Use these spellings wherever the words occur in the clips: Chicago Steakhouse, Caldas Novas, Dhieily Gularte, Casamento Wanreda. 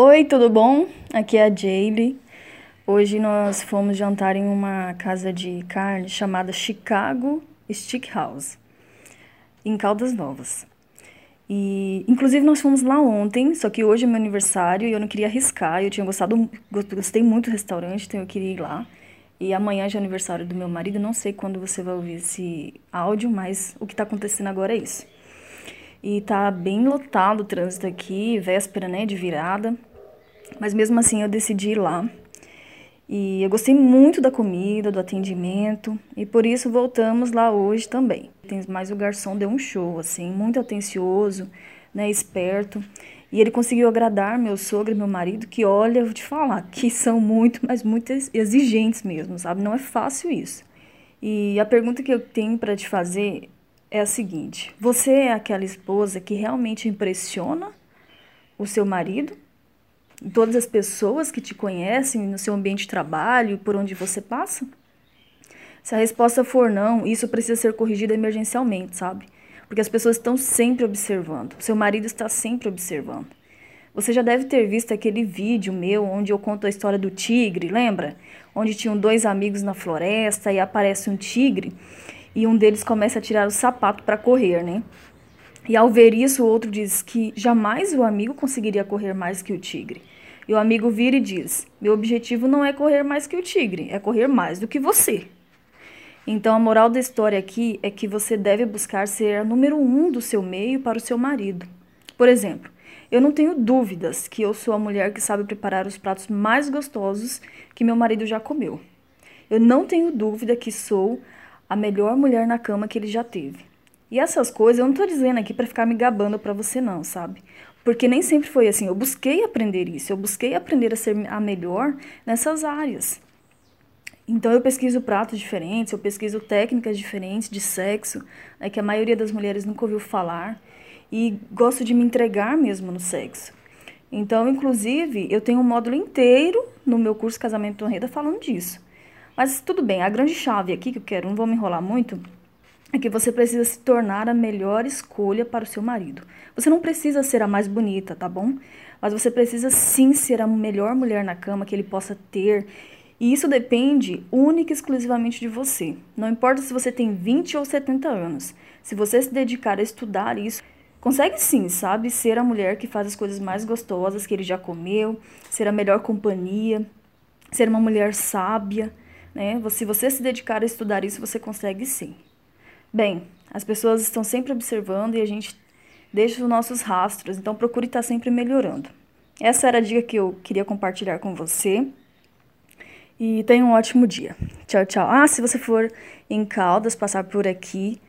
Oi, tudo bom? Aqui é a Dhieily. Hoje nós fomos jantar em uma casa de carne chamada Chicago Steakhouse, em Caldas Novas. E, inclusive, nós fomos lá ontem, só que hoje é meu aniversário e eu não queria arriscar. Eu tinha gostei muito do restaurante, então eu queria ir lá. E amanhã já é aniversário do meu marido, não sei quando você vai ouvir esse áudio, mas o que está acontecendo agora é isso. E tá bem lotado o trânsito aqui, véspera, né, de virada. Mas mesmo assim eu decidi ir lá. E eu gostei muito da comida, do atendimento, e por isso voltamos lá hoje também. Mas o garçom deu um show, assim, muito atencioso, né, esperto. E ele conseguiu agradar meu sogro e meu marido, que, olha, eu vou te falar, que são muito, mas muito exigentes mesmo, sabe? Não é fácil isso. E a pergunta que eu tenho para te fazer é a seguinte: você é aquela esposa que realmente impressiona o seu marido? Todas as pessoas que te conhecem no seu ambiente de trabalho, por onde você passa? Se a resposta for não, isso precisa ser corrigido emergencialmente, sabe? Porque as pessoas estão sempre observando. Seu marido está sempre observando. Você já deve ter visto aquele vídeo meu onde eu conto a história do tigre, lembra? Onde tinham dois amigos na floresta e aparece um tigre e um deles começa a tirar o sapato para correr, né? E ao ver isso, o outro diz que jamais o amigo conseguiria correr mais que o tigre. E o amigo vira e diz: meu objetivo não é correr mais que o tigre, é correr mais do que você. Então a moral da história aqui é que você deve buscar ser a número 1 do seu meio para o seu marido. Por exemplo, eu não tenho dúvidas que eu sou a mulher que sabe preparar os pratos mais gostosos que meu marido já comeu. Eu não tenho dúvida que sou a melhor mulher na cama que ele já teve. E essas coisas eu não tô dizendo aqui pra ficar me gabando pra você não, sabe? Porque nem sempre foi assim. Eu busquei aprender isso, eu busquei aprender a ser a melhor nessas áreas. Então eu pesquiso pratos diferentes, eu pesquiso técnicas diferentes de sexo, né, que a maioria das mulheres nunca ouviu falar, e gosto de me entregar mesmo no sexo. Então, inclusive, eu tenho um módulo inteiro no meu curso Casamento Wanreda falando disso. Mas tudo bem, a grande chave aqui que eu quero, não vou me enrolar muito, é que você precisa se tornar a melhor escolha para o seu marido. Você não precisa ser a mais bonita, tá bom? Mas você precisa sim ser a melhor mulher na cama que ele possa ter. E isso depende única e exclusivamente de você. Não importa se você tem 20 ou 70 anos. Se você se dedicar a estudar isso, consegue sim, sabe? Ser a mulher que faz as coisas mais gostosas que ele já comeu, ser a melhor companhia, ser uma mulher sábia, né? Se você se dedicar a estudar isso, você consegue sim. Bem, as pessoas estão sempre observando e a gente deixa os nossos rastros, então procure estar sempre melhorando. Essa era a dica que eu queria compartilhar com você. E tenha um ótimo dia. Tchau, tchau. Se você for em Caldas, passar por aqui,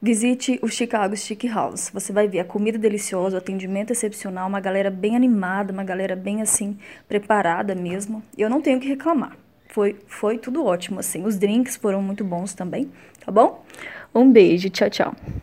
visite o Chicago Steakhouse. Você vai ver a comida deliciosa, o atendimento excepcional, uma galera bem animada, uma galera bem assim, preparada mesmo. Eu não tenho o que reclamar. Foi tudo ótimo, assim. Os drinks foram muito bons também, tá bom? Um beijo, tchau, tchau.